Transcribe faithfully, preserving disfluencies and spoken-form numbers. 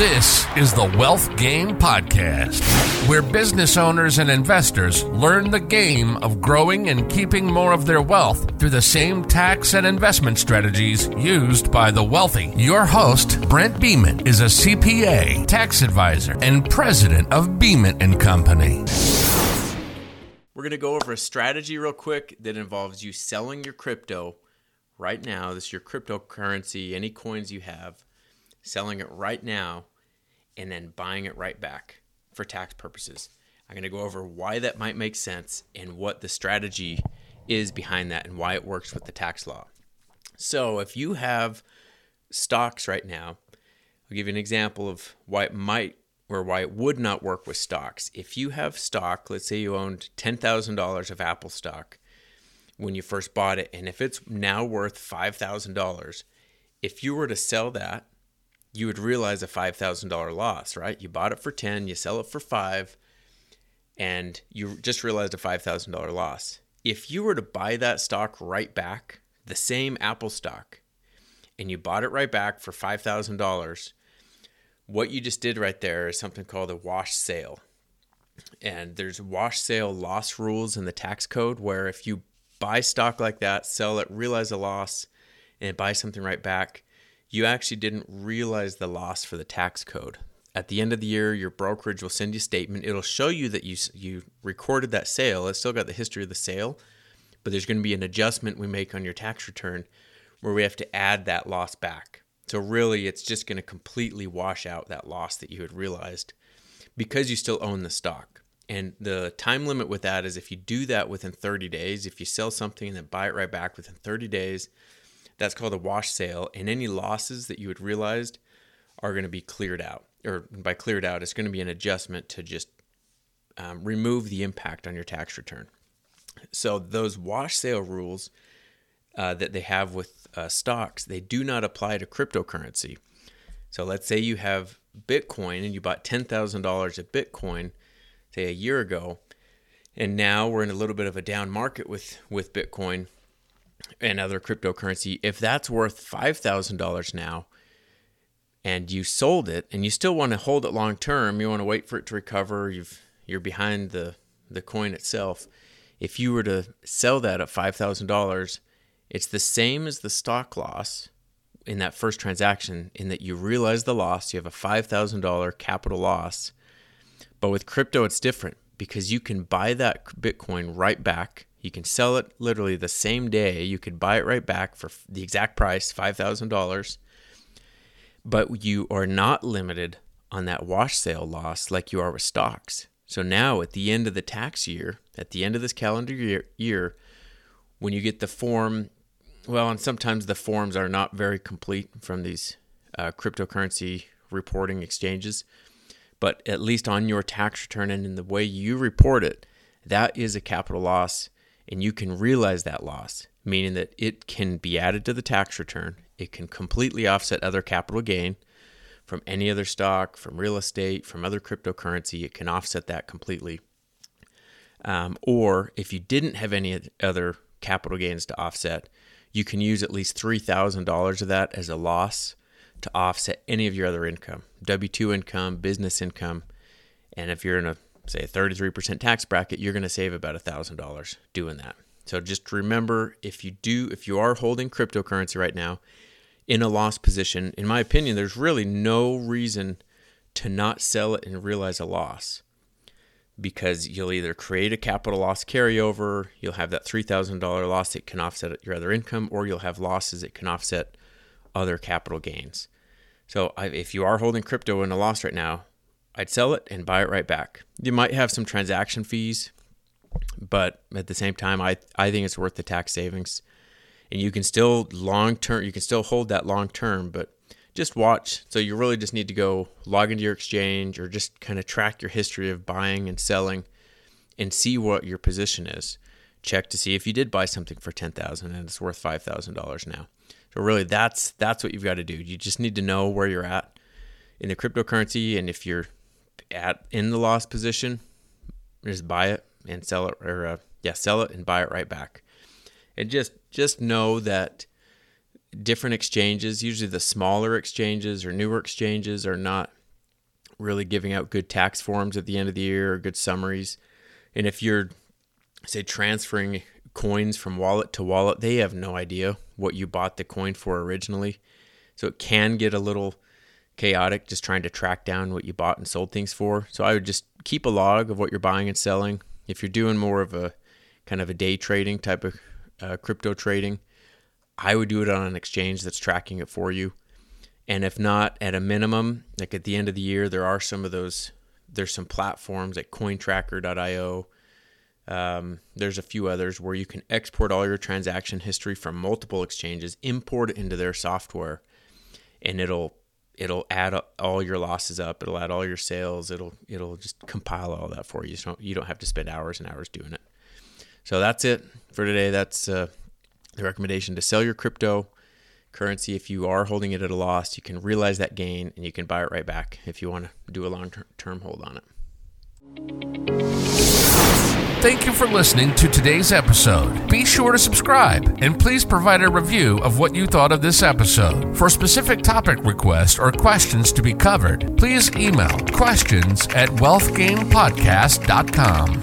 This is the Wealth Game Podcast, where business owners and investors learn the game of growing and keeping more of their wealth through the same tax and investment strategies used by the wealthy. Your host, Brent Beeman, is a C P A, tax advisor, and president of Beeman and Company. We're going to go over a strategy real quick that involves you selling your crypto right now. This is your cryptocurrency, any coins you have, selling it right now, and then buying it right back for tax purposes. I'm going to go over why that might make sense and what the strategy is behind that and why it works with the tax law. So if you have stocks right now, I'll give you an example of why it might or why it would not work with stocks. If you have stock, let's say you owned ten thousand dollars of Apple stock when you first bought it, and if it's now worth five thousand dollars, if you were to sell that, you would realize a five thousand dollars loss, right? You bought it for ten, you sell it for five, and you just realized a five thousand dollars loss. If you were to buy that stock right back, the same Apple stock, and you bought it right back for five thousand dollars, what you just did right there is something called a wash sale. And there's wash sale loss rules in the tax code where if you buy stock like that, sell it, realize a loss, and buy something right back, you actually didn't realize the loss for the tax code. At the end of the year, your brokerage will send you a statement. It'll show you that you you recorded that sale. It's still got the history of the sale, but there's going to be an adjustment we make on your tax return where we have to add that loss back. So really, it's just going to completely wash out that loss that you had realized because you still own the stock. And the time limit with that is if you do that within thirty days, if you sell something and then buy it right back within thirty days, that's called a wash sale, and any losses that you had realized are going to be cleared out. Or by cleared out, it's going to be an adjustment to just um, remove the impact on your tax return. So those wash sale rules uh, that they have with uh, stocks, they do not apply to cryptocurrency. So let's say you have Bitcoin and you bought ten thousand dollars of Bitcoin, say a year ago, and now we're in a little bit of a down market with, with Bitcoin and other cryptocurrency. If that's worth five thousand dollars now and you sold it and you still want to hold it long term, you want to wait for it to recover, you've, you're behind the, the coin itself. If you were to sell that at five thousand dollars, it's the same as the stock loss in that first transaction in that you realize the loss, you have a five thousand dollars capital loss. But with crypto, it's different because you can buy that Bitcoin right back. You can sell it literally the same day. You could buy it right back for the exact price, five thousand dollars. But you are not limited on that wash sale loss like you are with stocks. So now at the end of the tax year, at the end of this calendar year, year when you get the form, well, and sometimes the forms are not very complete from these uh, cryptocurrency reporting exchanges, but at least on your tax return and in the way you report it, that is a capital loss. And you can realize that loss, meaning that it can be added to the tax return. It can completely offset other capital gain from any other stock, from real estate, from other cryptocurrency. It can offset that completely. Um, or if you didn't have any other capital gains to offset, you can use at least three thousand dollars of that as a loss to offset any of your other income, W two income, business income. And if you're in a say a thirty-three percent tax bracket, you're going to save about one thousand dollars doing that. So just remember, if you do, if you are holding cryptocurrency right now in a loss position, in my opinion, there's really no reason to not sell it and realize a loss because you'll either create a capital loss carryover, you'll have that three thousand dollars loss that can offset your other income, or you'll have losses that can offset other capital gains. So if you are holding crypto in a loss right now, I'd sell it and buy it right back. You might have some transaction fees, but at the same time, I, I think it's worth the tax savings. And you can still long term, you can still hold that long term, but just watch. So you really just need to go log into your exchange or just kind of track your history of buying and selling and see what your position is. Check to see if you did buy something for ten thousand dollars and it's worth five thousand dollars now. So really that's that's what you've got to do. You just need to know where you're at in the cryptocurrency, and if you're at in the loss position, just buy it and sell it, or uh, yeah, sell it and buy it right back. And just just know that different exchanges, usually the smaller exchanges or newer exchanges, are not really giving out good tax forms at the end of the year or good summaries. And if you're, say, transferring coins from wallet to wallet, they have no idea what you bought the coin for originally. So it can get a little chaotic just trying to track down what you bought and sold things for. So I would just keep a log of what you're buying and selling. If you're doing more of a kind of a day trading type of uh, crypto trading, I would do it on an exchange that's tracking it for you. And if not, at a minimum, like at the end of the year, there are some of those, there's some platforms like Cointracker dot I O. Um, there's a few others where you can export all your transaction history from multiple exchanges, import it into their software, and it'll it'll add all your losses up. It'll add all your sales. It'll it'll just compile all that for you. So you don't have to spend hours and hours doing it. So that's it for today. That's uh, the recommendation to sell your cryptocurrency. If you are holding it at a loss, you can realize that gain and you can buy it right back if you want to do a long-term hold on it. Thank you for listening to today's episode. Be sure to subscribe and please provide a review of what you thought of this episode. For specific topic requests or questions to be covered, please email questions at wealth game podcast dot com.